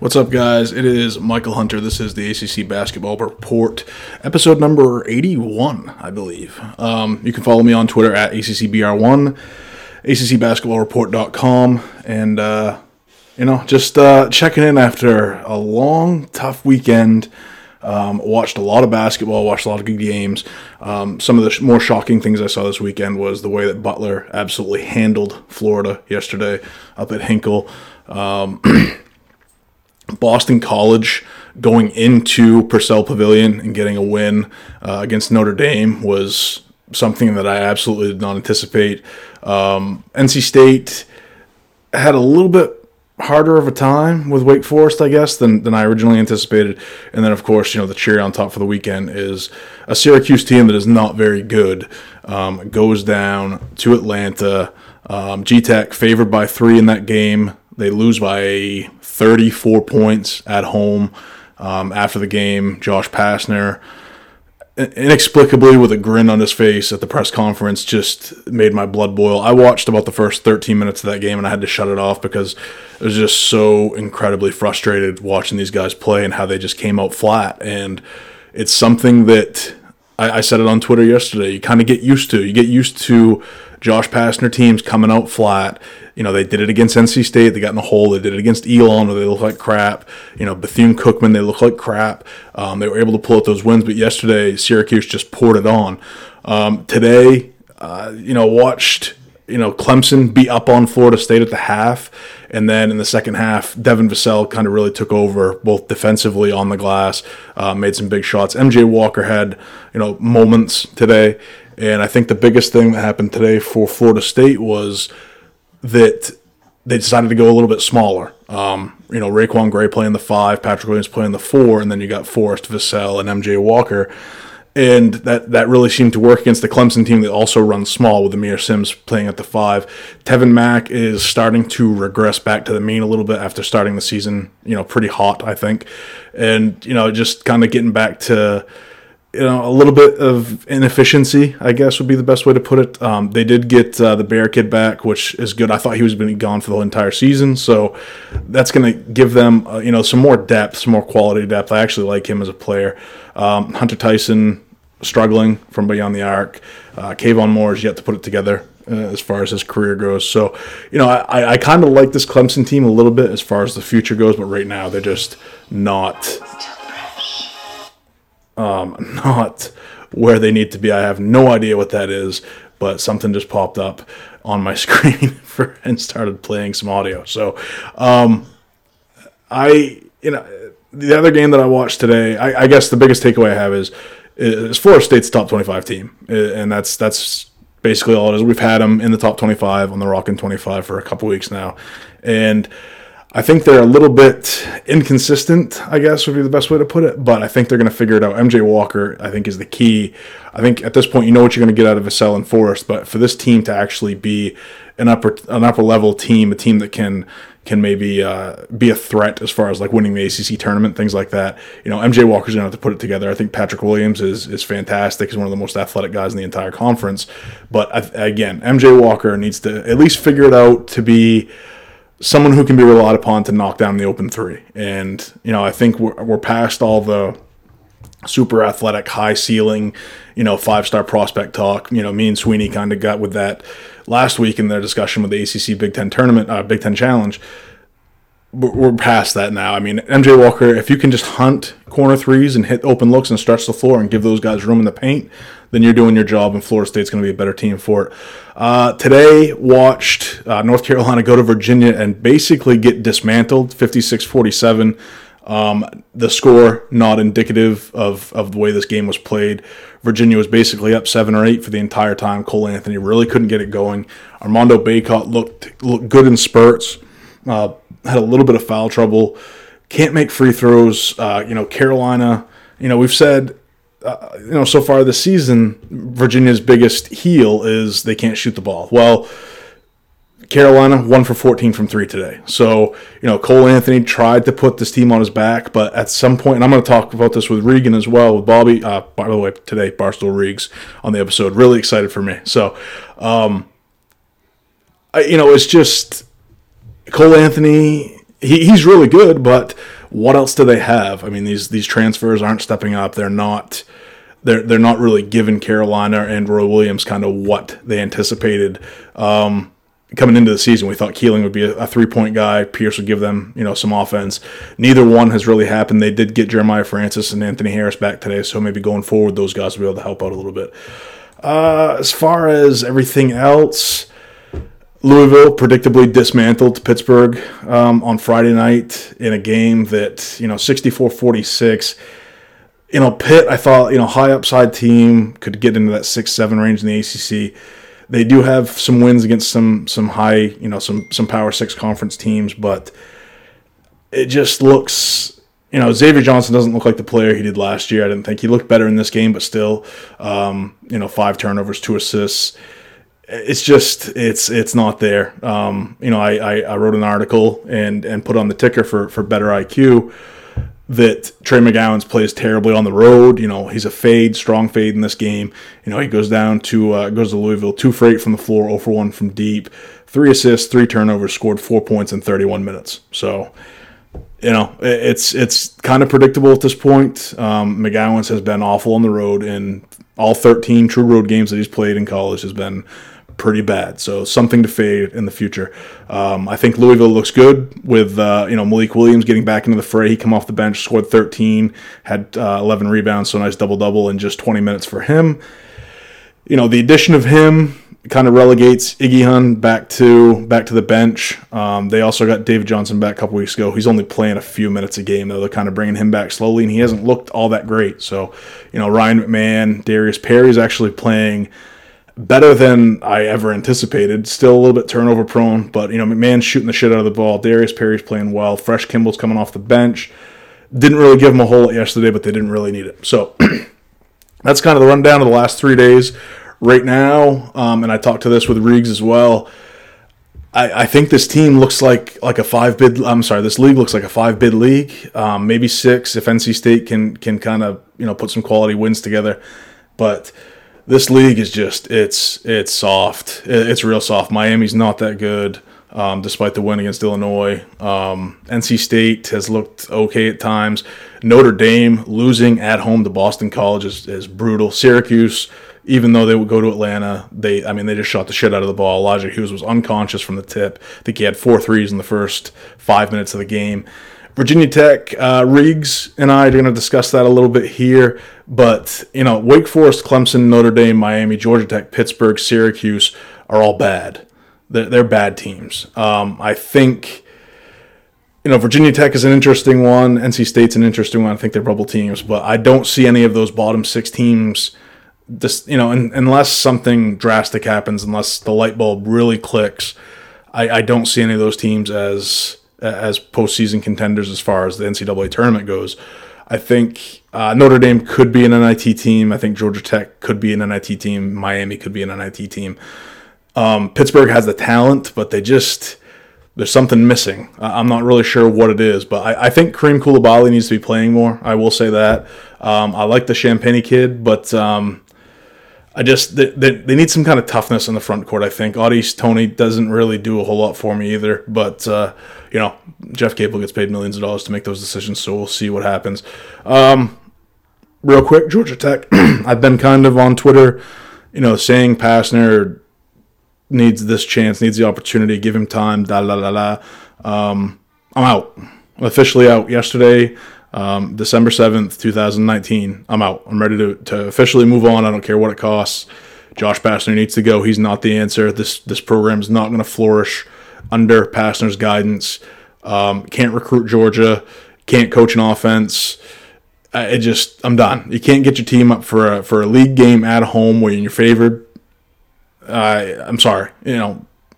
What's up, guys? It is Michael Hunter. This is the ACC Basketball Report, episode number 81, I believe. You can follow me on Twitter at ACCBR1, ACCBasketballReport.com, and, just checking in after a long, tough weekend. Watched a lot of basketball, watched a lot of good games. Some of the more shocking things I saw this weekend was the way that Butler absolutely handled Florida yesterday up at Hinkle. Boston College going into Purcell Pavilion and getting a win against Notre Dame was something that I absolutely did not anticipate. NC State had a little bit harder of a time with Wake Forest, I guess, than I originally anticipated. And then, of course, the cherry on top for the weekend is a Syracuse team that is not very good. Goes down to Atlanta. G-Tech favored by 3 in that game. They lose by 34 points at home. After the game, Josh Pastner, inexplicably with a grin on his face at the press conference, just made my blood boil. I watched about the first 13 minutes of that game and I had to shut it off because I was just so incredibly frustrated watching these guys play and how they just came out flat. And it's something that I said it on Twitter yesterday. You kind of get used to. You get used to Josh Pastner teams coming out flat. They did it against NC State. They got in a hole. They did it against Elon, where they look like crap. Bethune-Cookman, they look like crap. They were able to pull out those wins, but yesterday Syracuse just poured it on. Today, watched Clemson be up on Florida State at the half, and then in the second half, Devin Vassell kind of really took over both defensively on the glass, made some big shots. MJ Walker had moments today, and I think the biggest thing that happened today for Florida State was that they decided to go a little bit smaller. Raekwon Gray playing the 5, Patrick Williams playing the 4, and then you got Forrest Vassell and MJ Walker. And that really seemed to work against the Clemson team that also runs small with Amir Sims playing at the 5. Tevin Mack is starting to regress back to the mean a little bit after starting the season, pretty hot, I think. And, just kind of getting back to, a little bit of inefficiency, I guess would be the best way to put it. They did get the Bear kid back, which is good. I thought he was going to be gone for the whole entire season. So that's going to give them, some more depth, some more quality depth. I actually like him as a player. Hunter Tyson struggling from beyond the arc. Kayvon Moore is yet to put it together as far as his career goes. So, I kind of like this Clemson team a little bit as far as the future goes, but right now they're just not where they need to be. I have no idea what that is, but something just popped up on my screen and started playing some audio. So, the other game that I watched today, I guess the biggest takeaway I have is Florida State's top 25 team, and that's basically all it is. We've had them in the top 25 on the Rockin' 25 for a couple weeks now, and I think they're a little bit inconsistent, I guess would be the best way to put it, but I think they're going to figure it out. MJ Walker, I think, is the key. I think at this point you know what you're going to get out of Vassell and Forrest, but for this team to actually be an upper level team, a team that can maybe be a threat as far as like winning the ACC tournament, things like that, MJ Walker's going to have to put it together. I think Patrick Williams is fantastic. He's one of the most athletic guys in the entire conference. But again, MJ Walker needs to at least figure it out to be someone who can be relied upon to knock down the open 3. And, I think we're past all the super athletic, high ceiling, 5-star prospect talk. Me and Sweeney kind of got with that last week in their discussion with the ACC Big Ten tournament, Big Ten Challenge. We're past that now. I mean, MJ Walker, if you can just hunt corner 3s and hit open looks and stretch the floor and give those guys room in the paint, then you're doing your job, and Florida State's going to be a better team for it. Today, watched North Carolina go to Virginia and basically get dismantled, 56-47. The score not indicative of the way this game was played. Virginia was basically up 7 or 8 for the entire time. Cole Anthony really couldn't get it going. Armando Bacot looked good in spurts. Had a little bit of foul trouble, can't make free throws. Carolina, we've said, so far this season, Virginia's biggest heel is they can't shoot the ball. Well, Carolina 1 for 14 from 3 today. So, Cole Anthony tried to put this team on his back, but at some point, and I'm going to talk about this with Regan as well, with Bobby, by the way, today, Barstool Regs on the episode. Really excited for me. So, it's just Cole Anthony he's really good, but what else do they have? I mean, these transfers aren't stepping up. They're not really giving Carolina and Roy Williams kind of what they anticipated coming into the season. We thought Keeling would be a three-point guy. Pierce would give them, some offense. Neither one has really happened. They did get Jeremiah Francis and Anthony Harris back today, so maybe going forward, those guys will be able to help out a little bit. As far as everything else, Louisville predictably dismantled Pittsburgh on Friday night in a game that, 64-46. Pitt, I thought, high upside team, could get into that 6-7 range in the ACC. They do have some wins against some high, some Power 6 conference teams, but it just looks, Xavier Johnson doesn't look like the player he did last year. I didn't think he looked better in this game, but still, 5 turnovers, 2 assists. It's just, it's not there. I wrote an article and put on the ticker for Better IQ that Trey McGowan plays terribly on the road. He's a fade, strong fade in this game. He goes down to Louisville, 2 for 8 from the floor, 0 for 1 from deep, 3 assists, 3 turnovers, scored 4 points in 31 minutes. So, it's kind of predictable at this point. McGowan's has been awful on the road, and all 13 true road games that he's played in college has been pretty bad. So something to fade in the future. I think Louisville looks good with Malik Williams getting back into the fray. He came off the bench, scored 13, had 11 rebounds, so a nice double-double in just 20 minutes for him. The addition of him kind of relegates Iggy Hun back to the bench. They also got David Johnson back a couple weeks ago. He's only playing a few minutes a game, though. They're kind of bringing him back slowly, and he hasn't looked all that great. So, Ryan McMahon, Darius Perry's actually playing better than I ever anticipated. Still a little bit turnover prone, but McMahon's shooting the shit out of the ball. Darius Perry's playing well. Fresh Kimball's coming off the bench. Didn't really give him a whole lot yesterday, but they didn't really need it. So that's kind of the rundown of the last 3 days right now. And I talked to this with Riggs as well. I think this team looks like a 5-bid. I'm sorry, this league looks like a 5-bid league. Maybe 6 if NC State can kind of put some quality wins together, but this league is just, it's soft. It's real soft. Miami's not that good, despite the win against Illinois. NC State has looked okay at times. Notre Dame losing at home to Boston College is brutal. Syracuse, even though they would go to Atlanta, they just shot the shit out of the ball. Elijah Hughes was unconscious from the tip. I think he had 4 threes in the first 5 minutes of the game. Virginia Tech, Riggs and I are going to discuss that a little bit here, but, Wake Forest, Clemson, Notre Dame, Miami, Georgia Tech, Pittsburgh, Syracuse are all bad. They're bad teams. I think, Virginia Tech is an interesting one. NC State's an interesting one. I think they're bubble teams, but I don't see any of those bottom 6 teams, unless something drastic happens, unless the light bulb really clicks. I don't see any of those teams as postseason contenders as far as the NCAA tournament goes. I think Notre Dame could be an NIT team. I think Georgia Tech could be an NIT team. Miami could be an NIT team. Pittsburgh has the talent, but there's something missing. I'm not really sure what it is, but I think Kareem Koulibaly needs to be playing more. I will say that. I like the Champagne kid, but they need some kind of toughness in the front court, I think. Audis Tony doesn't really do a whole lot for me either, but Jeff Capel gets paid millions of dollars to make those decisions, so we'll see what happens. Real quick, Georgia Tech. I've been kind of on Twitter, saying Pastner needs this chance, needs the opportunity, give him time, I'm out. I'm officially out yesterday. December 7th, 2019. I'm out. I'm ready to officially move on. I don't care what it costs. Josh Pastner needs to go. He's not the answer. This program is not going to flourish under Pastner's guidance. Can't recruit Georgia. Can't coach an offense. I'm done. You can't get your team up for a league game at home where you're favored. I'm sorry.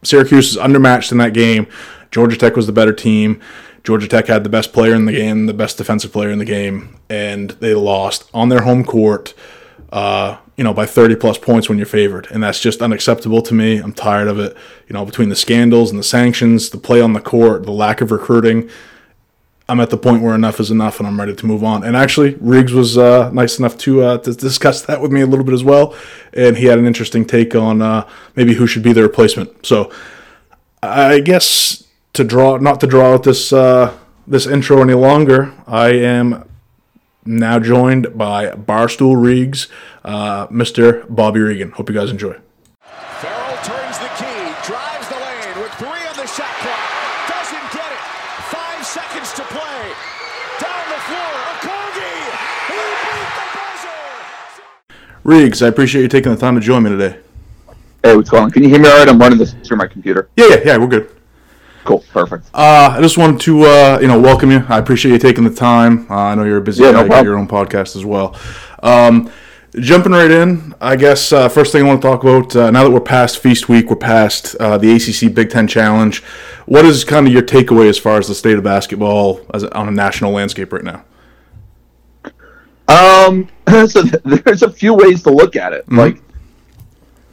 Syracuse is undermatched in that game. Georgia Tech was the better team. Georgia Tech had the best player in the game, the best defensive player in the game, and they lost on their home court, by 30-plus points when you're favored. And that's just unacceptable to me. I'm tired of it. Between the scandals and the sanctions, the play on the court, the lack of recruiting, I'm at the point where enough is enough, and I'm ready to move on. And actually, Riggs was nice enough to discuss that with me a little bit as well, and he had an interesting take on maybe who should be the replacement. So I guess to draw out this intro any longer, I am now joined by Barstool Reags, Mr. Bobby Regan. Hope you guys enjoy. Farrell turns the key, drives the lane with 3 on the shot clock. Doesn't get it. 5 seconds to play. Down the floor, Okogie. He beat the buzzer. Reags, I appreciate you taking the time to join me today. Hey, what's going on? Can you hear me all right? I'm running this through my computer. Yeah, we're good. Cool, perfect. I just wanted to, welcome you. I appreciate you taking the time. I know you're a busy guy. No, you got your own podcast as well. Jumping right in, I guess first thing I want to talk about, now that we're past Feast Week, we're past the ACC Big Ten Challenge, what is kind of your takeaway as far as the state of basketball on a national landscape right now? So there's a few ways to look at it. Mm-hmm. Like,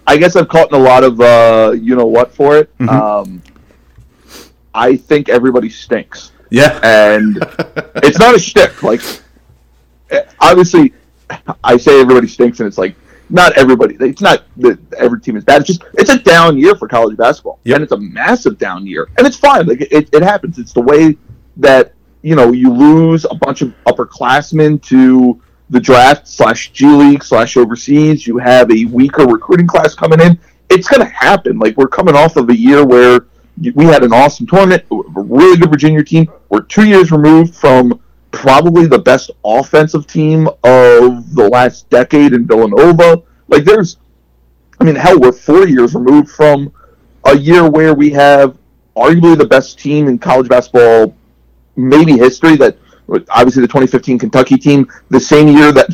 I guess I've caught in a lot of you-know-what for it. Mm-hmm. I think everybody stinks. Yeah. And it's not a shtick. Like, obviously, I say everybody stinks, and it's like, not everybody. It's not that every team is bad. It's just, it's a down year for college basketball. Yep. And it's a massive down year. And it's fine. Like, it happens. It's the way that, you lose a bunch of upperclassmen to the draft / G League / overseas. You have a weaker recruiting class coming in. It's going to happen. Like, we're coming off of a year where we had an awesome tournament, a really good Virginia team. We're 2 years removed from probably the best offensive team of the last decade in Villanova. Like, we're 4 years removed from a year where we have arguably the best team in college basketball, maybe history, that obviously the 2015 Kentucky team, the same year that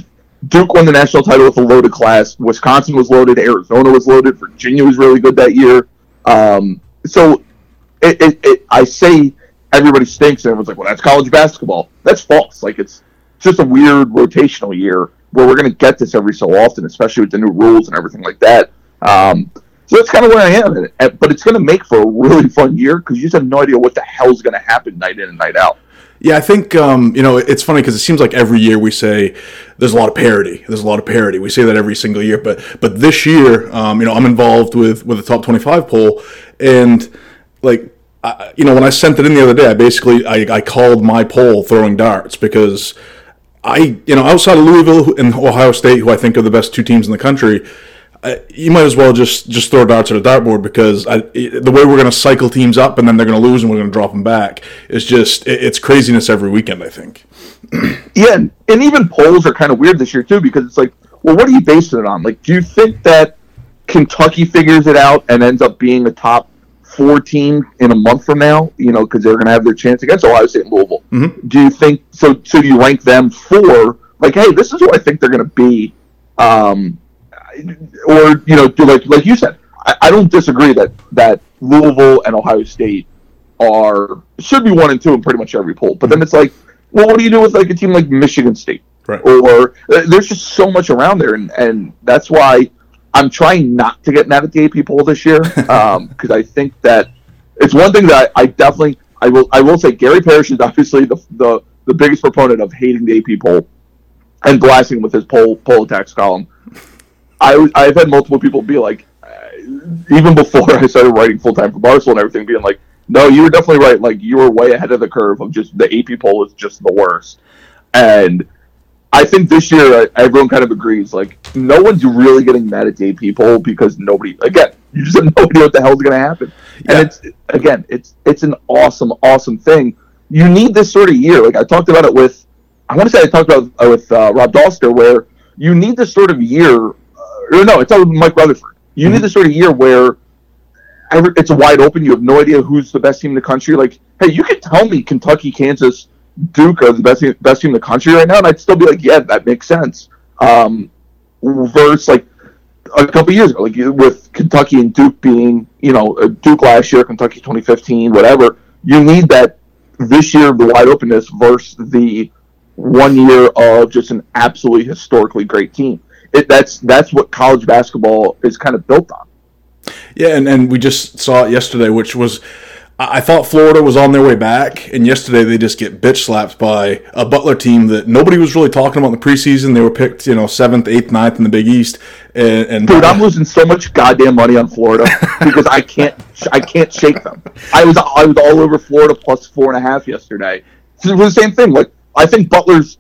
Duke won the national title with a loaded class. Wisconsin was loaded. Arizona was loaded. Virginia was really good that year. So I say everybody stinks, and everyone's like, well, that's college basketball. That's false. Like, it's just a weird rotational year where we're going to get this every so often, especially with the new rules and everything like that. So that's kind of where I am in it. But it's going to make for a really fun year because you just have no idea what the hell's going to happen night in and night out. Yeah, I think, it's funny because it seems like every year we say there's a lot of parity. We say that every single year. But this year, I'm involved with the Top 25 poll. And, like, when I sent it in the other day, I called my poll throwing darts because outside of Louisville and Ohio State, who I think are the best two teams in the country, you might as well just throw darts at a dartboard because the way we're going to cycle teams up and then they're going to lose and we're going to drop them back is just it's craziness every weekend, I think. Yeah, and even polls are kind of weird this year too because it's like, well, what are you basing it on? Like, do you think that Kentucky figures it out and ends up being a top 4 team in a month from now? Because they're going to have their chance against Ohio State and Louisville. Mm-hmm. Do you think so? So do you rank them 4? Like, hey, this is who I think they're going to be. Or, do like you said, I don't disagree that Louisville and Ohio State should be 1 and 2 in pretty much every poll. But then it's like, well, what do you do with like a team like Michigan State? Right. Or there's just so much around there, and that's why I'm trying not to get mad at the AP poll this year because I think that it's one thing that I definitely I will say Gary Parrish is obviously the biggest proponent of hating the AP poll and blasting with his poll attacks column. I've had multiple people be like, even before I started writing full-time for Barstool and everything, being like, no, you were definitely right. Like, you were way ahead of the curve of just the AP poll is just the worst. And I think this year everyone kind of agrees. Like, no one's really getting mad at the AP poll because nobody, again, you just have no idea what the hell's going to happen. Yeah. And it's an awesome, awesome thing. You need this sort of year. Like, I talked about it with Rob Dahlster, where you need this sort of year. Or no, it's all Mike Rutherford. You need this sort of year where it's wide open. You have no idea who's the best team in the country. Like, hey, you could tell me Kentucky, Kansas, Duke are the best team in the country right now, and I'd still be like, yeah, that makes sense. Versus, like, a couple years ago, like with Kentucky and Duke being, Duke last year, Kentucky 2015, whatever. You need that this year, the wide openness versus the 1 year of just an absolutely historically great team. That's what college basketball is kind of built on. Yeah, and we just saw it yesterday, which was I thought Florida was on their way back, and yesterday they just get bitch slapped by a Butler team that nobody was really talking about in the preseason. They were picked, 7th, 8th, 9th in the Big East. And dude, I'm losing so much goddamn money on Florida because I can't shake them. I was all over Florida plus 4.5 yesterday. So it was the same thing. Like I think Butler's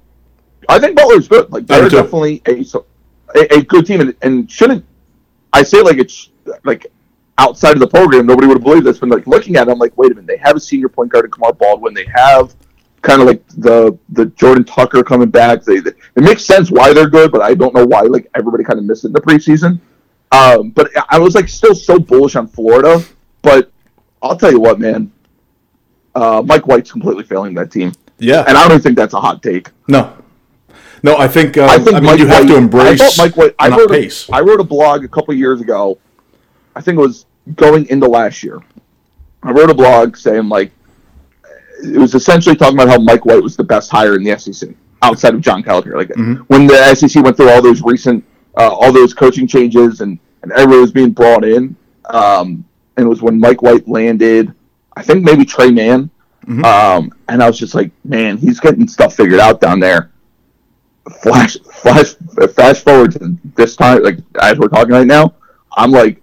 good. Like they're definitely a good team, and shouldn't I say like it's like. Outside of the program, nobody would have believed this. But like looking at it, I'm like, wait a minute. They have a senior point guard in Kamar Baldwin. They have kind of like the Jordan Tucker coming back. It makes sense why they're good, but I don't know why like everybody kind of missed it in the preseason. But I was like still so bullish on Florida. But I'll tell you what, man, Mike White's completely failing that team. Yeah, and I don't think that's a hot take. No, I think Mike you White, have to embrace. I wrote a blog a couple years ago. I think it was going into last year. I wrote a blog saying, like, it was essentially talking about how Mike White was the best hire in the SEC outside of John Calipari. Like, when the SEC went through all those recent, all those coaching changes and everyone was being brought in, and it was when Mike White landed, I think maybe Trey Mann. And I was just like, man, he's getting stuff figured out down there. Flash forward to this time, like, as we're talking right now, I'm like,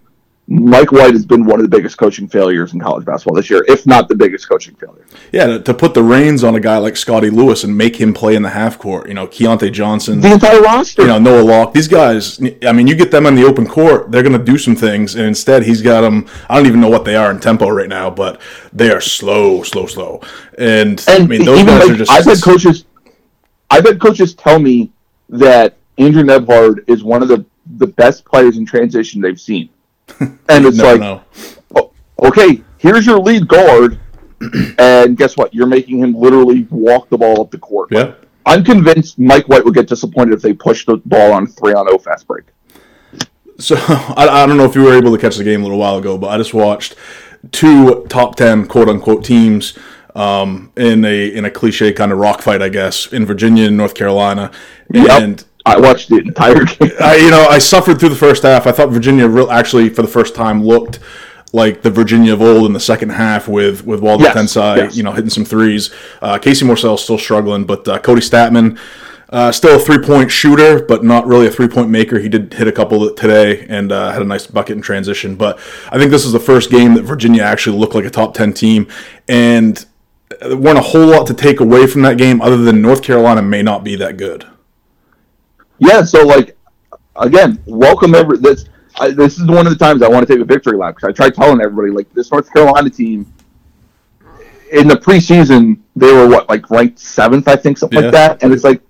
Mike White has been one of the biggest coaching failures in college basketball this year, if not the biggest coaching failure. Yeah, to put the reins on a guy like Scotty Lewis and make him play in the half court, Keontae Johnson. The entire roster. Noah Locke. These guys, you get them in the open court, they're going to do some things, and instead he's got them, I don't even know what they are in tempo right now, but they are slow. And those guys are just... I've had coaches tell me that Andrew Nembhard is one of the best players in transition they've seen. And it's okay, here's your lead guard, and guess what? You're making him literally walk the ball up the court. Yeah. Like, I'm convinced Mike White would get disappointed if they push the ball on 3-on-0 fast break. So, I don't know if you were able to catch the game a little while ago, but I just watched two top 10 quote-unquote teams in a cliche kind of rock fight, I guess, in Virginia and North Carolina. And I watched the entire game. I suffered through the first half. I thought Virginia actually, for the first time, looked like the Virginia of old in the second half with Waldo Tensai, hitting some threes. Casey Morcell's still struggling, but Cody Statman, still a three-point shooter, but not really a three-point maker. He did hit a couple today and had a nice bucket in transition. But I think this is the first game that Virginia actually looked like a top 10 team. And there weren't a whole lot to take away from that game other than North Carolina may not be that good. Yeah, so, like, again, welcome every. This is one of the times I want to take a victory lap, because I tried telling everybody, like, this North Carolina team, in the preseason, they were, ranked 7th, I think, something like that? And it's like,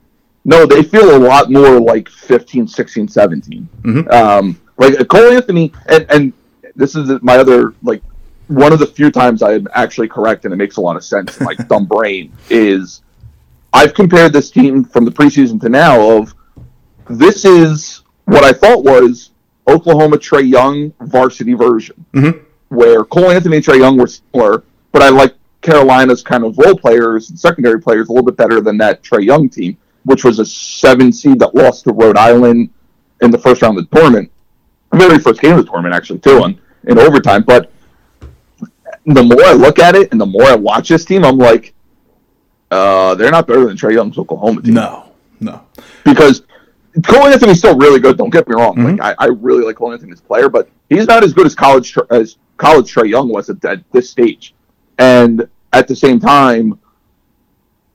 no, they feel a lot more like 15, 16, 17. Cole Anthony, and this is my other, like, one of the few times I'm actually correct, and it makes a lot of sense in my dumb brain, is I've compared this team from the preseason to now of, this is what I thought was Oklahoma Trae Young varsity version, where Cole Anthony and Trae Young were similar, but I like Carolina's kind of role players and secondary players a little bit better than that Trae Young team, which was a 7 seed that lost to Rhode Island in the first round of the tournament. The very first game of the tournament, actually, too, in overtime. But the more I look at it and the more I watch this team, I'm like, they're not better than Trae Young's Oklahoma team. No. Because... Cole Anthony's still really good, don't get me wrong. Like I really like Cole Anthony as a player, but he's not as good as college Trae Young was at this stage. And at the same time,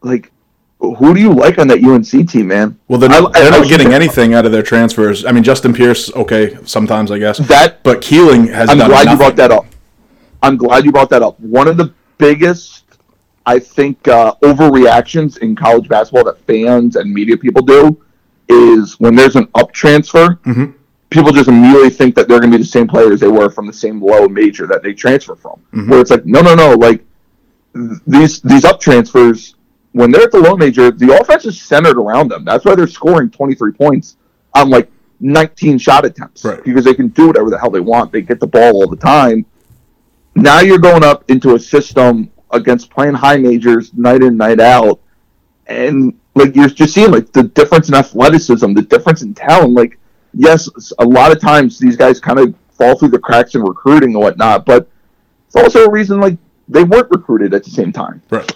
like, who do you like on that UNC team, man? Well, they're not getting anything out of their transfers. I mean, Justin Pierce, okay, sometimes I guess. But Keeling has done nothing. I'm glad you brought that up. One of the biggest, I think, overreactions in college basketball that fans and media people do is when there's an up transfer, people just immediately think that they're going to be the same players they were from the same low major that they transfer from. Where it's like, no. Like, these up transfers, when they're at the low major, the offense is centered around them. That's why they're scoring 23 points on, 19 shot attempts. Right. Because they can do whatever the hell they want. They get the ball all the time. Now you're going up into a system against playing high majors night in, night out, and... Like, you're just seeing, the difference in athleticism, the difference in talent. Like, yes, a lot of times these guys kind of fall through the cracks in recruiting and whatnot, but it's also a reason, they weren't recruited at the same time. Right.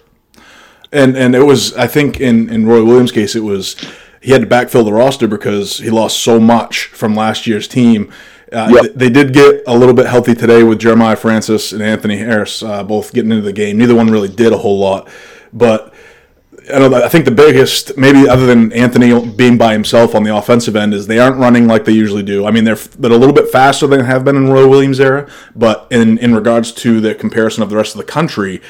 And it was, I think in Roy Williams' case, it was he had to backfill the roster because he lost so much from last year's team. They did get a little bit healthy today with Jeremiah Francis and Anthony Harris both getting into the game. Neither one really did a whole lot. But I think the biggest, maybe other than Anthony being by himself on the offensive end, is they aren't running like they usually do. I mean, they're a little bit faster than they have been in Roy Williams' era, but in regards to the comparison of the rest of the country,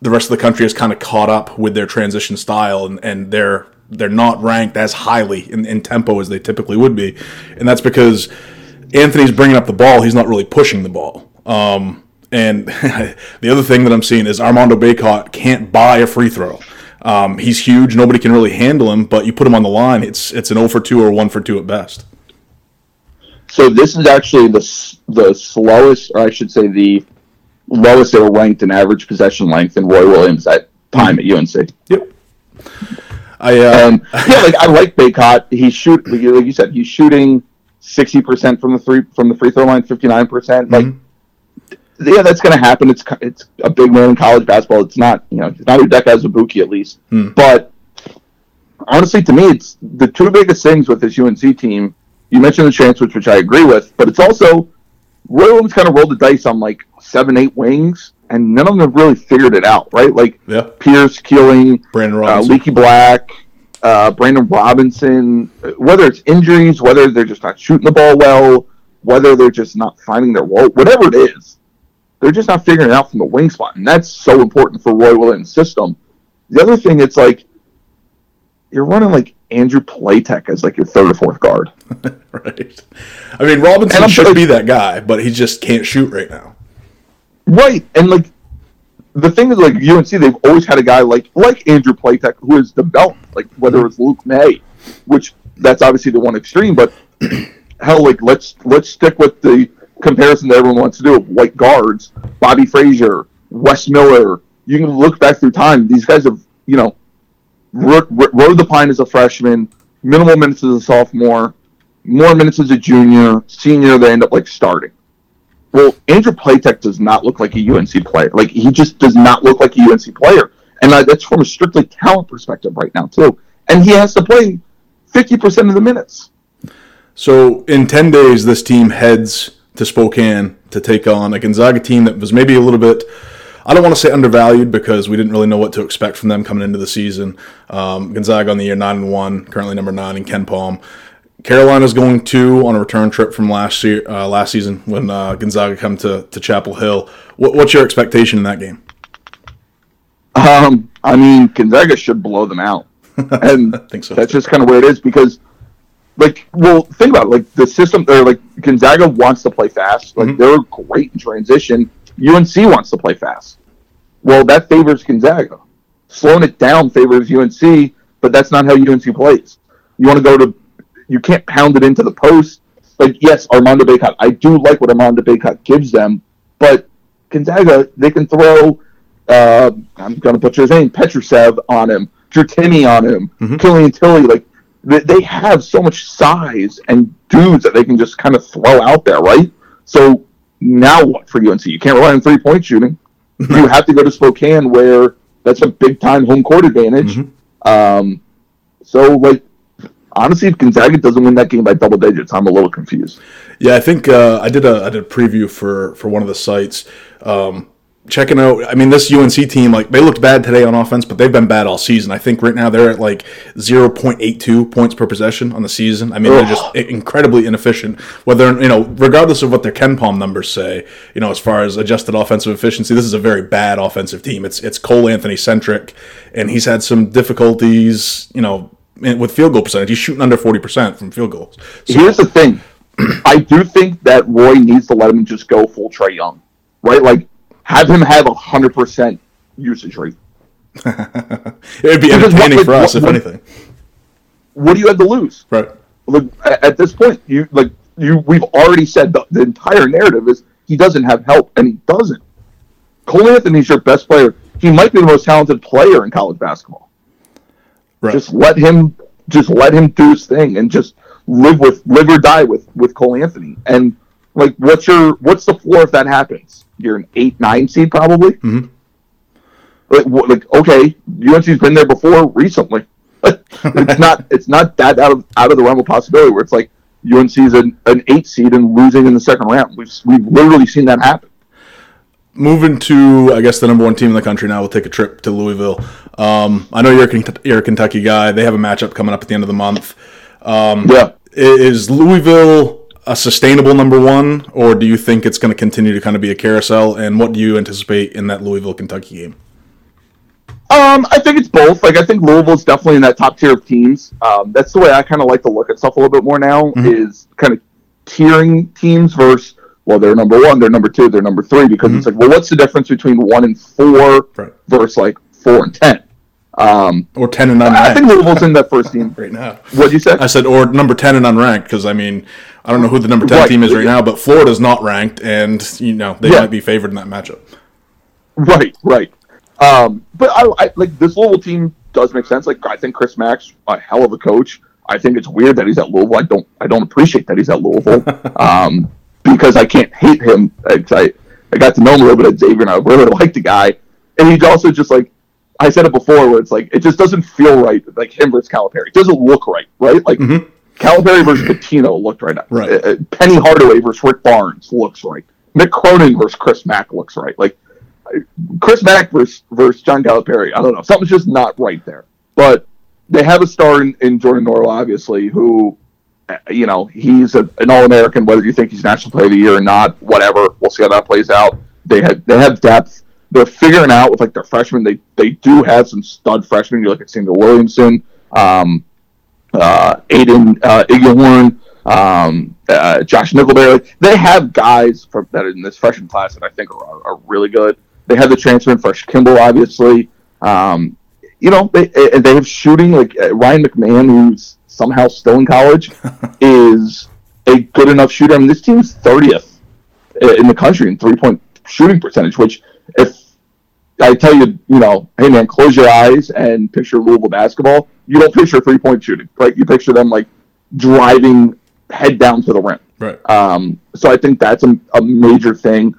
the rest of the country has kind of caught up with their transition style, and they're not ranked as highly in tempo as they typically would be. And that's because Anthony's bringing up the ball. He's not really pushing the ball. And the other thing that I'm seeing is Armando Bacot can't buy a free throw. He's huge. Nobody can really handle him, but you put him on the line, it's an 0 for 2 or 1 for 2 at best. So this is actually the slowest, or I should say the lowest they were ranked in average possession length in Roy Williams' at time at UNC. Yep. I like Bacot. Like you said, he's shooting 60% from the free throw line, 59%. Like, yeah, that's going to happen. It's a big win in college basketball. It's not, it's not Udeka Azubuike at least. But honestly, to me, it's the two biggest things with this UNC team. You mentioned the transfers, which I agree with, but it's also Roy Williams kind of rolled the dice on like 7-8 wings, and none of them have really figured it out, right? Like Pierce, Keeling, Leaky Black, Brandon Robinson. Whether it's injuries, whether they're just not shooting the ball well, whether they're just not finding their role, whatever it is, they're just not figuring it out from the wing spot, and that's so important for Roy Williams' system. The other thing, it's like you're running like Andrew Playtech as like your third or fourth guard. Right. I mean, Robinson should be that guy, but he just can't shoot right now. Right. And like the thing is, like UNC, they've always had a guy like Andrew Playtech who is developed, like whether it's Luke May, which that's obviously the one extreme, but hell, like let's stick with the comparison that everyone wants to do of white guards, Bobby Frazier, Wes Miller. You can look back through time. These guys have, rode the pine as a freshman, minimal minutes as a sophomore, more minutes as a junior, senior, they end up like starting. Well, Andrew Playtech does not look like a UNC player. Like, he just does not look like a UNC player. And that's from a strictly talent perspective right now, too. And he has to play 50% of the minutes. So, in 10 days, this team heads to Spokane to take on a Gonzaga team that was maybe a little bit, I don't want to say undervalued, because we didn't really know what to expect from them coming into the season. Gonzaga on the year 9-1, currently number 9 in Ken Palm. Carolina's going on a return trip from last season when Gonzaga come to Chapel Hill. What's your expectation in that game? I mean, Gonzaga should blow them out. And I think so. That's just kind of where it is because, like, well, think about it. Like, the system, or like, Gonzaga wants to play fast. Like, they're great in transition. UNC wants to play fast. Well, that favors Gonzaga. Slowing it down favors UNC, but that's not how UNC plays. You want to go to... You can't pound it into the post. Like, yes, Armando Bacot. I do like what Armando Bacot gives them, but Gonzaga, they can throw, I'm going to butcher his name, Petrusev on him, Dratini on him, Killian Tilly. Like, they have so much size and dudes that they can just kind of throw out there, right? So now what for UNC? You can't rely on three-point shooting. You have to go to Spokane where that's a big-time home court advantage. Honestly, if Gonzaga doesn't win that game by double digits, I'm a little confused. Yeah, I think I did a preview for one of the sites. Checking out, I mean, this UNC team, like, they looked bad today on offense, but they've been bad all season. I think right now they're at, like, 0.82 points per possession on the season. I mean, they're just incredibly inefficient. Whether, regardless of what their KenPom numbers say, as far as adjusted offensive efficiency, this is a very bad offensive team. It's Cole Anthony-centric, and he's had some difficulties, with field goal percentage. He's shooting under 40% from field goals. So, here's the thing. I do think that Roy needs to let him just go full Trey Young, right? Like, have him have 100% usage rate. It would be entertaining for us, if anything. What do you have to lose? Right. Like, at this point, we've already said the entire narrative is he doesn't have help, and he doesn't. Cole Anthony's your best player. He might be the most talented player in college basketball. Right. Just let him do his thing and just live or die with Cole Anthony. And like, what's the floor if that happens? You're an 8-9 seed probably. Like, okay, UNC's been there before recently. It's not that out of the realm of possibility where it's like UNC's an 8 seed and losing in the second round. We've literally seen that happen. Moving to, I guess, the number 1 team in the country now. We'll take a trip to Louisville. I know you're a Kentucky guy. They have a matchup coming up at the end of the month. Yeah. Is Louisville a sustainable number 1, or do you think it's going to continue to kind of be a carousel? And what do you anticipate in that Louisville-Kentucky game? I think it's both. Like, I think Louisville's definitely in that top tier of teams. That's the way I kind of like to look at stuff a little bit more now, is kind of tiering teams versus, well, they're number 1, they're number 2, they're number 3, because it's like, well, what's the difference between 1 and 4 versus like 4 and 10? Or 10 and unranked. I think Louisville's in that first team right now. What'd you say? I said, or number 10 and unranked, because I mean, I don't know who the number 10 team is right now, but Florida's not ranked, and you know they might be favored in that matchup. Right. But I like this Louisville team does make sense. Like, I think Chris Mack's a hell of a coach. I think it's weird that he's at Louisville. I don't appreciate that he's at Louisville, because I can't hate him. I got to know him a little bit at Xavier, and I really like the guy. And he's also just like, I said it before, where it's like it just doesn't feel right. Like him versus Calipari, it doesn't look right? Like Calipari versus Pitino looked right. Right. Penny Hardaway versus Rick Barnes looks right. Mick Cronin versus Chris Mack looks right. Like, Chris Mack versus John Calipari, I don't know. Something's just not right there. But they have a star in Jordan Norwell, obviously, who, you know, he's an All-American, whether you think he's National Player of the Year or not, whatever. We'll see how that plays out. They have depth. They're figuring out with, like, their freshmen. They do have some stud freshmen. You look at Samuel Williamson, Aiden, Iggy Hun, Josh Nickelberry. They have guys that are in this freshman class that I think are really good. They have the transfer in Fresh Kimball, obviously. You know, they have shooting. Like, Ryan McMahon, who's somehow still in college, is a good enough shooter. I mean, this team's 30th in the country in three-point shooting percentage, which if I tell you, you know, hey, man, close your eyes and picture Louisville basketball, you don't picture three-point shooting, right? You picture them, like, driving head down to the rim. Right. So I think that's a major thing.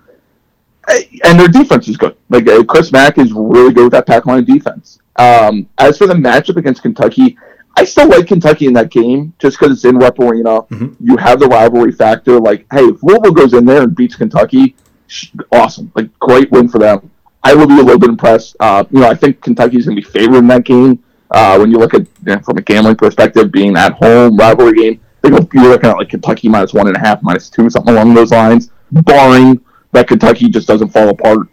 And their defense is good. Like, Chris Mack is really good with that pack line defense. As for the matchup against Kentucky, I still like Kentucky in that game just because it's in Rupp Arena. You have the rivalry factor. Like, hey, if Louisville goes in there and beats Kentucky, awesome. Like, great win for them. I will be a little bit impressed. You know, I think Kentucky's going to be favored in that game. When you look at, you know, from a gambling perspective, being at home, rivalry game, I think you're looking at like Kentucky -1.5, -2, something along those lines, barring that Kentucky just doesn't fall apart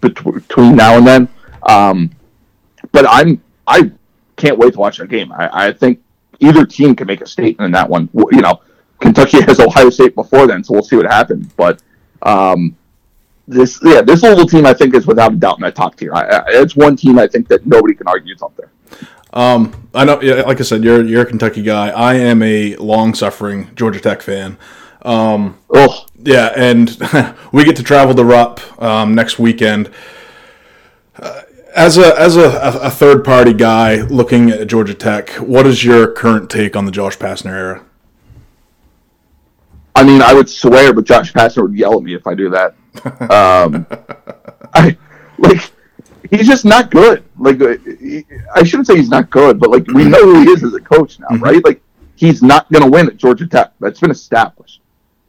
between now and then. But I can't wait to watch that game. I think either team can make a statement in that one. You know, Kentucky has Ohio State before then, so we'll see what happens. But this Louisville team, I think, is without a doubt in that top tier. It's one team I think that nobody can argue is up there. I know, like I said, you're a Kentucky guy. I am a long-suffering Georgia Tech fan. Yeah, and we get to travel to Rupp next weekend. As a third-party guy looking at Georgia Tech, what is your current take on the Josh Pastner era? I mean, I would swear, but Josh Pastner would yell at me if I do that. He's just not good. Like, I shouldn't say he's not good, but like we know who he is as a coach now, right? Like, he's not going to win at Georgia Tech. That's been established.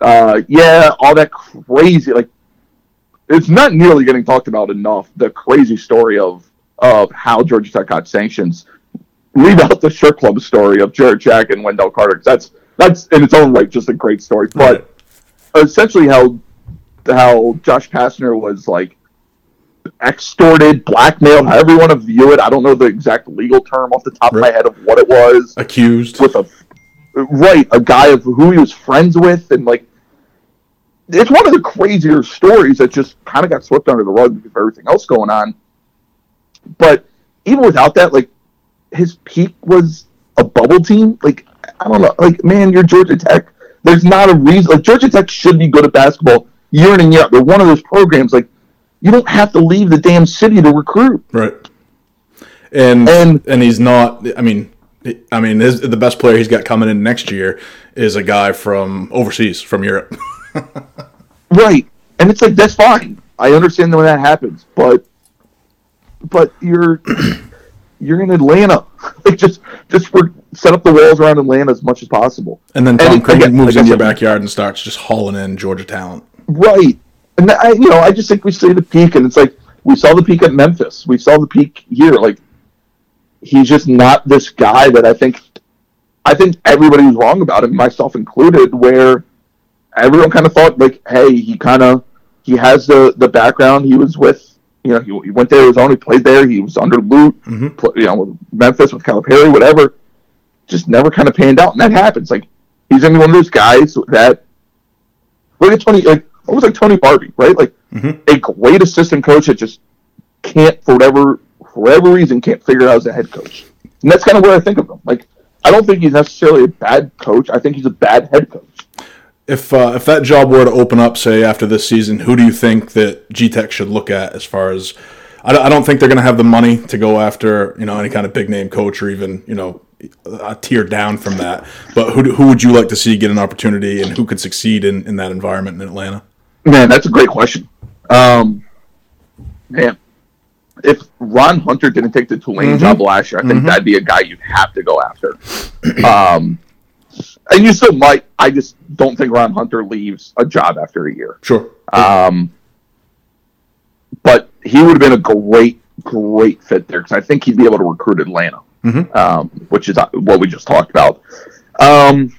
All that crazy, like, it's not nearly getting talked about enough. The crazy story of how Georgia Tech got sanctions. Leave out the shirt club story of Jared Jack and Wendell Carter. That's in its own right just a great story. But essentially, how Josh Pastner was like, extorted, blackmailed, however you want to view it. I don't know the exact legal term off the top of my head of what it was. Accused. With a guy of who he was friends with. And, like, it's one of the crazier stories that just kind of got swept under the rug because of everything else going on. But even without that, like, his peak was a bubble team. Like, I don't know. Like, man, you're Georgia Tech. There's not a reason. Like, Georgia Tech should be good at basketball year in and year out. They're one of those programs, like, you don't have to leave the damn city to recruit. Right. And he's not, I mean, the best player he's got coming in next year is a guy from overseas, from Europe. Right. And it's like, that's fine. I understand when that happens. But but you're in Atlanta. Like just set up the walls around Atlanta as much as possible. And then Tom Crean moves in your backyard and starts just hauling in Georgia talent. Right. And I just think we see the peak, and it's like we saw the peak at Memphis. We saw the peak here. Like he's just not this guy that I think everybody was wrong about him, myself included, where everyone kind of thought like, hey, he has the background. He was with, he went there his own. He played there. He was under Lute, with Memphis, with Calipari, whatever. Just never kind of panned out, and that happens. Like he's going to be one of those guys that look at Tony, like almost like Tony Barbie, right? Like a great assistant coach that just can't for whatever reason can't figure it out as a head coach, and that's kind of what I think of him. Like I don't think he's necessarily a bad coach. I think he's a bad head coach. If that job were to open up, say, after this season, who do you think that G-Tech should look at as far as... I don't think they're going to have the money to go after, any kind of big-name coach or even, a tier down from that. But who would you like to see get an opportunity and who could succeed in that environment in Atlanta? Man, that's a great question. If Ron Hunter didn't take the Tulane job last year, I think that'd be a guy you'd have to go after. And you still might. I just don't think Ron Hunter leaves a job after a year. Sure. But he would have been a great, great fit there because I think he'd be able to recruit Atlanta, which is what we just talked about. I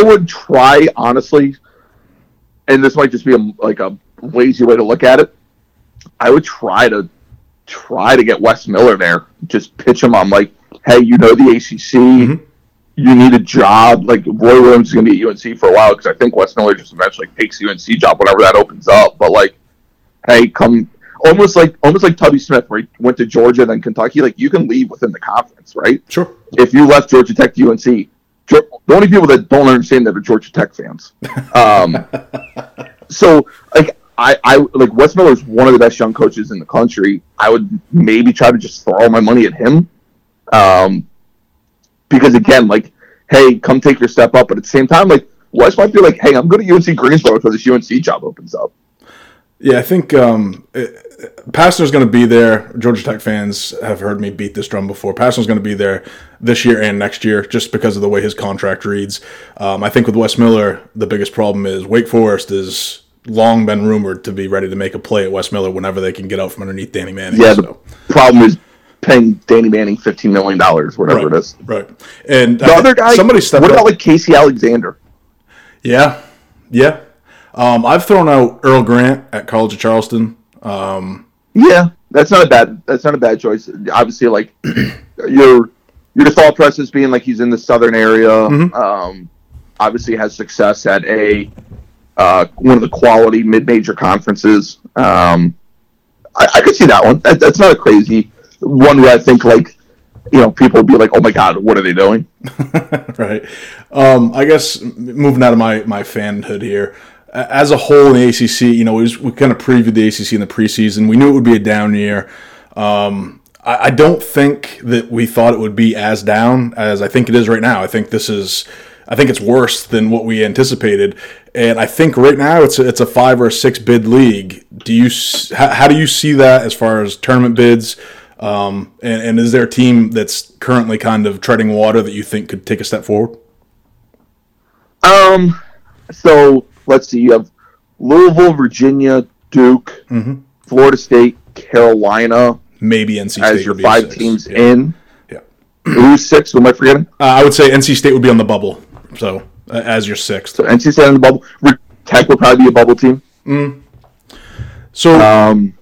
would try, honestly, and this might just be a lazy way to look at it. I would try to get Wes Miller there. Just pitch him on like, hey, the ACC. Mm-hmm. You need a job. Like, Roy Williams is going to be at UNC for a while because I think Wes Miller just eventually takes the UNC job whenever that opens up. But, like, hey, come – almost like Tubby Smith, where he went to Georgia then Kentucky. Like, you can leave within the conference, right? Sure. If you left Georgia Tech to UNC, the only people that don't understand that are Georgia Tech fans. So, like, I Wes Miller is one of the best young coaches in the country. I would maybe try to just throw all my money at him. Because, again, like, hey, come take your step up. But at the same time, like, Wes might be like, hey, I'm going to UNC Greensboro until this UNC job opens up. Yeah, I think Pastner's going to be there. Georgia Tech fans have heard me beat this drum before. Pastner's going to be there this year and next year just because of the way his contract reads. I think with Wes Miller, the biggest problem is Wake Forest is long been rumored to be ready to make a play at Wes Miller whenever they can get out from underneath Danny Manning. Yeah, the problem is paying Danny Manning $15 million, whatever it is. Right. And the other guy, somebody stepped up. What about like Casey Alexander? Yeah. I've thrown out Earl Grant at College of Charleston. That's not a bad choice. Obviously, like your default press is being like he's in the southern area. Obviously has success at one of the quality mid-major conferences. I could see that one. That's not a crazy one where I think, like, people would be like, oh, my God, what are they doing? Right. I guess moving out of my fanhood here, as a whole in the ACC, we kind of previewed the ACC in the preseason. We knew it would be a down year. I don't think that we thought it would be as down as I think it is right now. I think it's worse than what we anticipated. And I think right now it's a 5 or 6 bid league. How do you see that as far as tournament bids? And is there a team that's currently kind of treading water that you think could take a step forward? So let's see. You have Louisville, Virginia, Duke, Florida State, Carolina, maybe NC State as your five teams in. Yeah, who's sixth? Am I forgetting? I would say NC State would be on the bubble. So as your sixth, so NC State on the bubble. Tech will probably be a bubble team. So.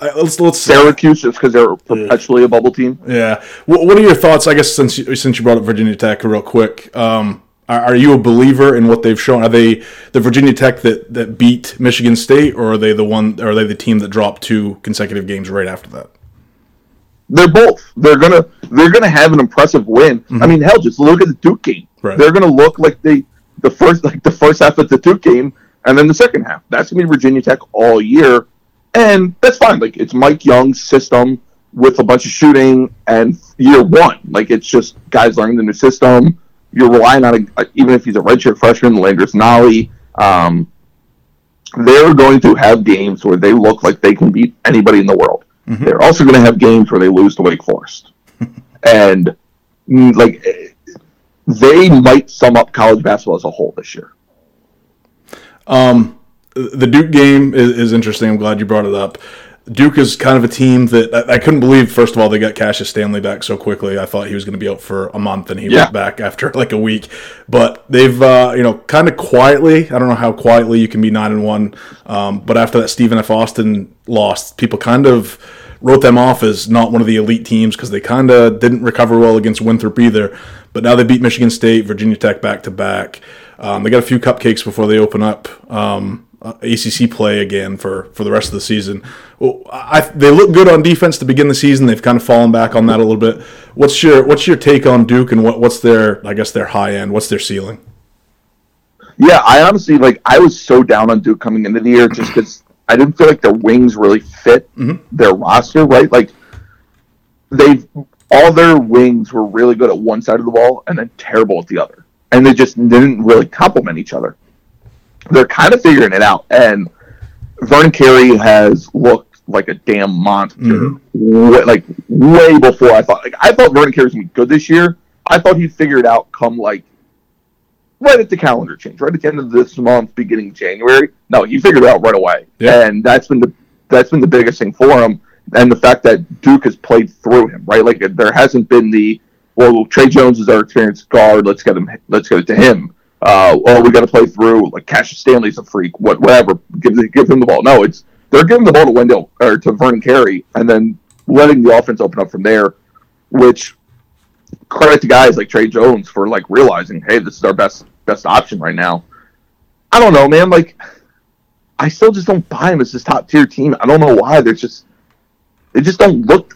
Let's Syracuse, just because they're perpetually a bubble team. Yeah. What are your thoughts, I guess, since you brought up Virginia Tech real quick? Are you a believer in what they've shown? Are they the Virginia Tech that beat Michigan State, or are they the team that dropped 2 consecutive games right after that? They're both. They're gonna have an impressive win. I mean, hell, just look at the Duke game. Right. They're gonna look like the first half of the Duke game, and then the second half. That's gonna be Virginia Tech all year. And that's fine. Like, it's Mike Young's system with a bunch of shooting and year one. Like, it's just guys learning the new system. You're relying on, even if he's a redshirt freshman, Landers Nolly. They're going to have games where they look like they can beat anybody in the world. Mm-hmm. They're also going to have games where they lose to Wake Forest. And, like, they might sum up college basketball as a whole this year. The Duke game is interesting. I'm glad you brought it up. Duke is kind of a team that I couldn't believe, first of all, they got Cassius Stanley back so quickly. I thought he was going to be out for a month, and he went back after like a week. But they've, kind of quietly, I don't know how quietly you can be 9-1, but after that Stephen F. Austin loss, people kind of wrote them off as not one of the elite teams because they kind of didn't recover well against Winthrop either. But now they beat Michigan State, Virginia Tech back-to-back. They got a few cupcakes before they open up ACC play again for the rest of the season. Well, they look good on defense to begin the season. They've kind of fallen back on that a little bit. What's your take on Duke, and what's their, I guess, their high end? What's their ceiling? Yeah, I honestly, I was so down on Duke coming into the year just because I didn't feel like their wings really fit their roster, right? Like, all their wings were really good at one side of the ball and then terrible at the other. And they just didn't really complement each other. They're kind of figuring it out, and Vernon Carey has looked like a damn monster, way before I thought. Like, I thought Vernon Carey was going to be good this year. I thought he'd figure it out come right at the calendar change, right at the end of this month, beginning January. No, he figured it out right away, and that's been the biggest thing for him, and the fact that Duke has played through him, right? Like, there hasn't been Trey Jones is our experienced guard. Let's get it to him. We got to play through. Cassius Stanley's a freak. Whatever. Give him the ball. No, they're giving the ball to Wendell or to Vernon Carey, and then letting the offense open up from there. Which, credit to guys like Trey Jones for realizing, hey, this is our best option right now. I don't know, man. I still just don't buy him as this top tier team. I don't know why. They just don't look.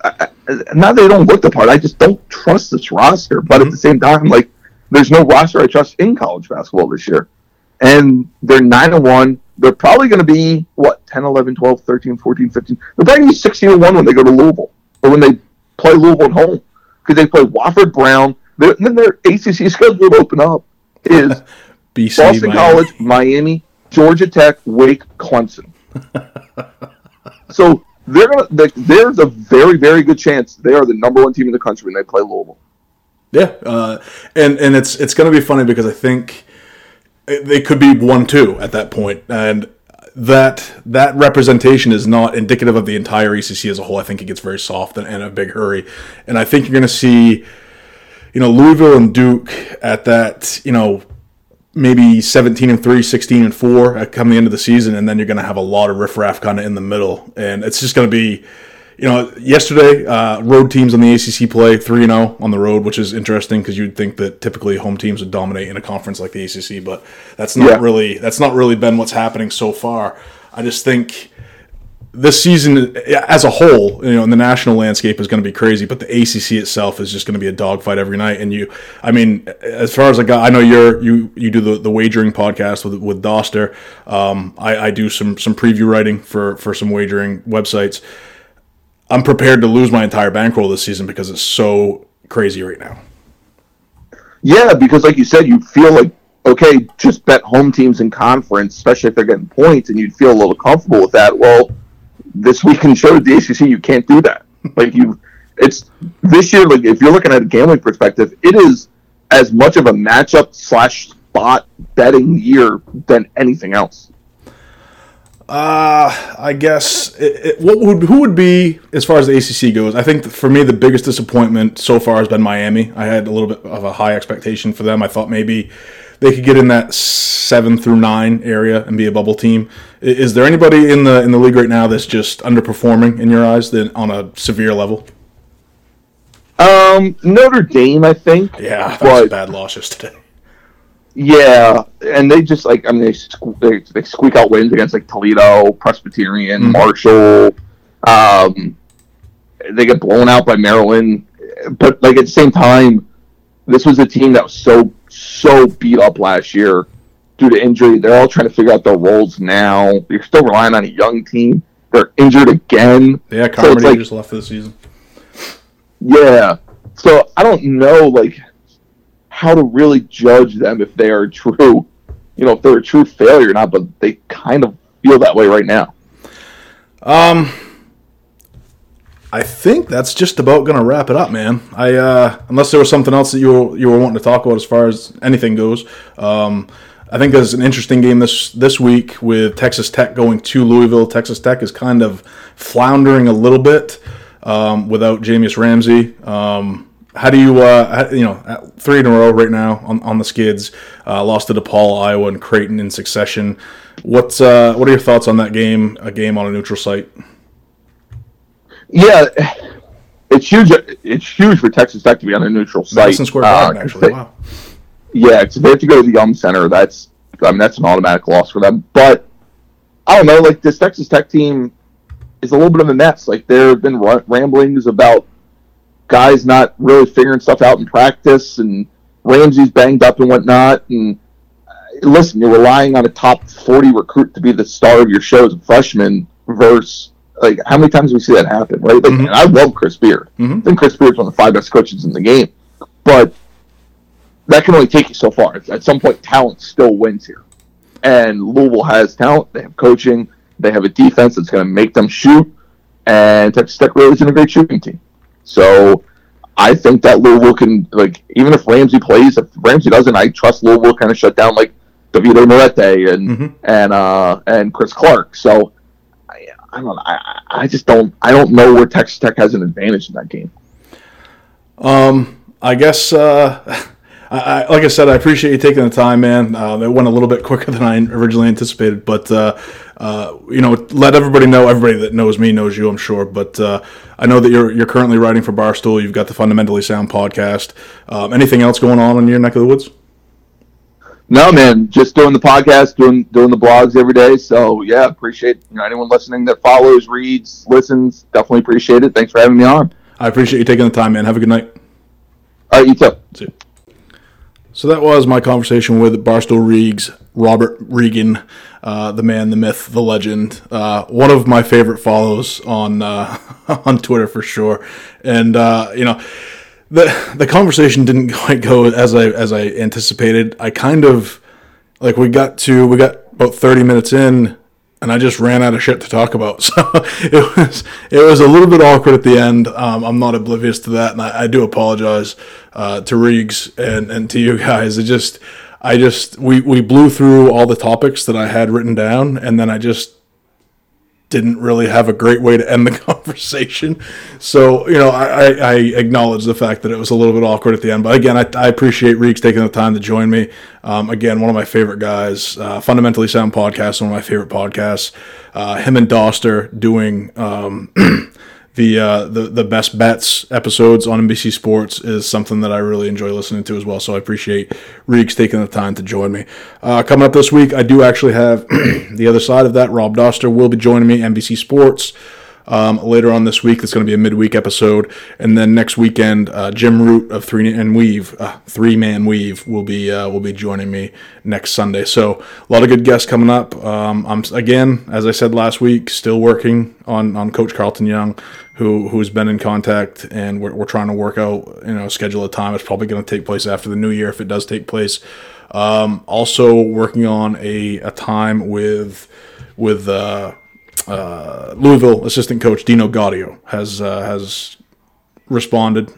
Not that they don't look the part. I just don't trust this roster. But at the same time, there's no roster I trust in college basketball this year. And they're 9-1. They're probably going to be, 10, 11, 12, 13, 14, 15. They're probably going to be 16-1 when they go to Louisville or when they play Louisville at home because they play Wofford Brown. And then their ACC schedule to open up is BC, Boston Miami. College, Miami, Georgia Tech, Wake, Clemson. So there's a very, very good chance they are the number one team in the country when they play Louisville. Yeah, and it's going to be funny because I think they could be 1-2 at that point, and that representation is not indicative of the entire ACC as a whole. I think it gets very soft and a big hurry, and I think you're going to see, Louisville and Duke at that, maybe 17-3, 16-4 at come the end of the season, and then you're going to have a lot of riffraff kind of in the middle, and it's just going to be. Yesterday, road teams on the ACC play 3-0 on the road, which is interesting because you'd think that typically home teams would dominate in a conference like the ACC, but that's not really been what's happening so far. I just think this season as a whole, in the national landscape is going to be crazy, but the ACC itself is just going to be a dogfight every night. And as far as I know, you do the wagering podcast with Doster. I do some preview writing for some wagering websites. I'm prepared to lose my entire bankroll this season because it's so crazy right now. Yeah, because like you said, you feel like, okay, just bet home teams in conference, especially if they're getting points, and you'd feel a little comfortable with that. Well, this weekend showed the ACC you can't do that. This year, if you're looking at a gambling perspective, it is as much of a matchup / spot betting year than anything else. I guess who would be, as far as the ACC goes, I think for me the biggest disappointment so far has been Miami. I had a little bit of a high expectation for them. I thought maybe they could get in that 7-9 area and be a bubble team. Is there anybody in the league right now that's just underperforming in your eyes than on a severe level? Notre Dame, I think. Yeah, that was a bad loss yesterday. Yeah, and they just they squeak out wins against Toledo, Presbyterian, Marshall. They get blown out by Maryland, but at the same time, this was a team that was so beat up last year due to injury. They're all trying to figure out their roles now. You're still relying on a young team. They're injured again. Yeah, Carmody just left for the season. Yeah, so I don't know how to really judge them if they are true, if they're a true failure or not, but they kind of feel that way right now. I think that's just about going to wrap it up, man. Unless there was something else that you were wanting to talk about as far as anything goes. I think there's an interesting game this week with Texas Tech going to Louisville. Texas Tech is kind of floundering a little bit without Jameis Ramsey. How do you, three in a row right now on the skids, lost to DePaul, Iowa, and Creighton in succession. What are your thoughts on that game? A game on a neutral site? Yeah, it's huge. It's huge for Texas Tech to be on a neutral site. Madison Square Garden, actually. Wow. Yeah, because they have to go to the Yum Center. That's an automatic loss for them. But I don't know. Like, this Texas Tech team is a little bit of a mess. Like, there have been ramblings about guys not really figuring stuff out in practice, and Ramsey's banged up and whatnot. And listen, you're relying on a top 40 recruit to be the star of your show as a freshman versus, like, how many times do we see that happen, right? Like, mm-hmm. And I love Chris Beard. Mm-hmm. I think Chris Beard's one of the 5 best coaches in the game. But that can only take you so far. At some point, talent still wins here. And Louisville has talent. They have coaching. They have a defense that's going to make them shoot. And Texas Tech really isn't a great shooting team. So I think that Louisville can, like, even if Ramsey plays, if Ramsey doesn't, I trust Louisville kind of shut down, like, Davide Morete and Chris Clark. So I don't know. I don't know where Texas Tech has an advantage in that game. I guess, like I said, I appreciate you taking the time, man. It went a little bit quicker than I originally anticipated, but, let everybody know, everybody that knows me knows you, I'm sure, but I know that you're currently writing for Barstool. You've got the Fundamentally Sound podcast. Anything else going on in your neck of the woods? No, man, just doing the podcast, doing the blogs every day. So, yeah, appreciate anyone listening that follows, reads, listens. Definitely appreciate it. Thanks for having me on. I appreciate you taking the time, man. Have a good night. All right, you too. See you. So that was my conversation with Barstool Reagues, Robert Regan, the man, the myth, the legend. One of my favorite follows on Twitter for sure. And, The conversation didn't quite go as I anticipated. I kind of, like, we got about 30 minutes in, and I just ran out of shit to talk about. So it was a little bit awkward at the end. I'm not oblivious to that, and I do apologize to Reagues and to you guys. We blew through all the topics that I had written down, and then I just didn't really have a great way to end the conversation. So, I acknowledge the fact that it was a little bit awkward at the end. But again, I appreciate Reagues taking the time to join me. Again, one of my favorite guys, Fundamentally Sound podcast, one of my favorite podcasts. Him and Doster doing the Best Bets episodes on NBC Sports is something that I really enjoy listening to as well. So I appreciate Reagues taking the time to join me. Coming up this week, I do actually have the other side of that. Rob Doster will be joining me, NBC Sports, later on this week. It's going to be a midweek episode. And then next weekend, Jim Root of Three Man Weave will be joining me next Sunday. So a lot of good guests coming up. I'm, again, as I said last week, still working on Coach Carlton Young, who's been in contact, and we're trying to work out, schedule a time. It's probably going to take place after the new year if it does take place. Also working on a time with Louisville assistant coach Dino Gaudio has responded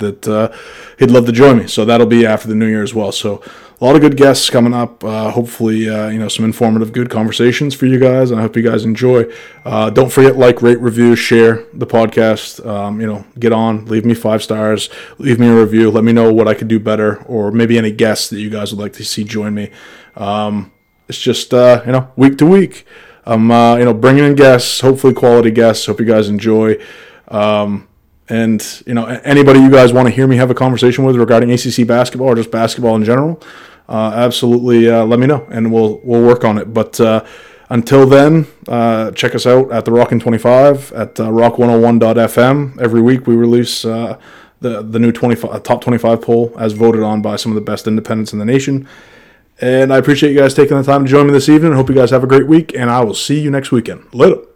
that he'd love to join me. So that'll be after the new year as well. So a lot of good guests coming up. Hopefully, some informative, good conversations for you guys. And I hope you guys enjoy. Don't forget, like, rate, review, share the podcast. Get on, leave me 5 stars, leave me a review. Let me know what I could do better, or maybe any guests that you guys would like to see join me. It's just, week to week. I'm, bringing in guests, hopefully quality guests. Hope you guys enjoy. And, anybody you guys want to hear me have a conversation with regarding ACC basketball or just basketball in general, absolutely let me know, and we'll work on it. But until then, check us out at the Rockin' 25 at rock101.fm. Every week we release the new top 25 poll as voted on by some of the best independents in the nation. And I appreciate you guys taking the time to join me this evening. I hope you guys have a great week, and I will see you next weekend. Later.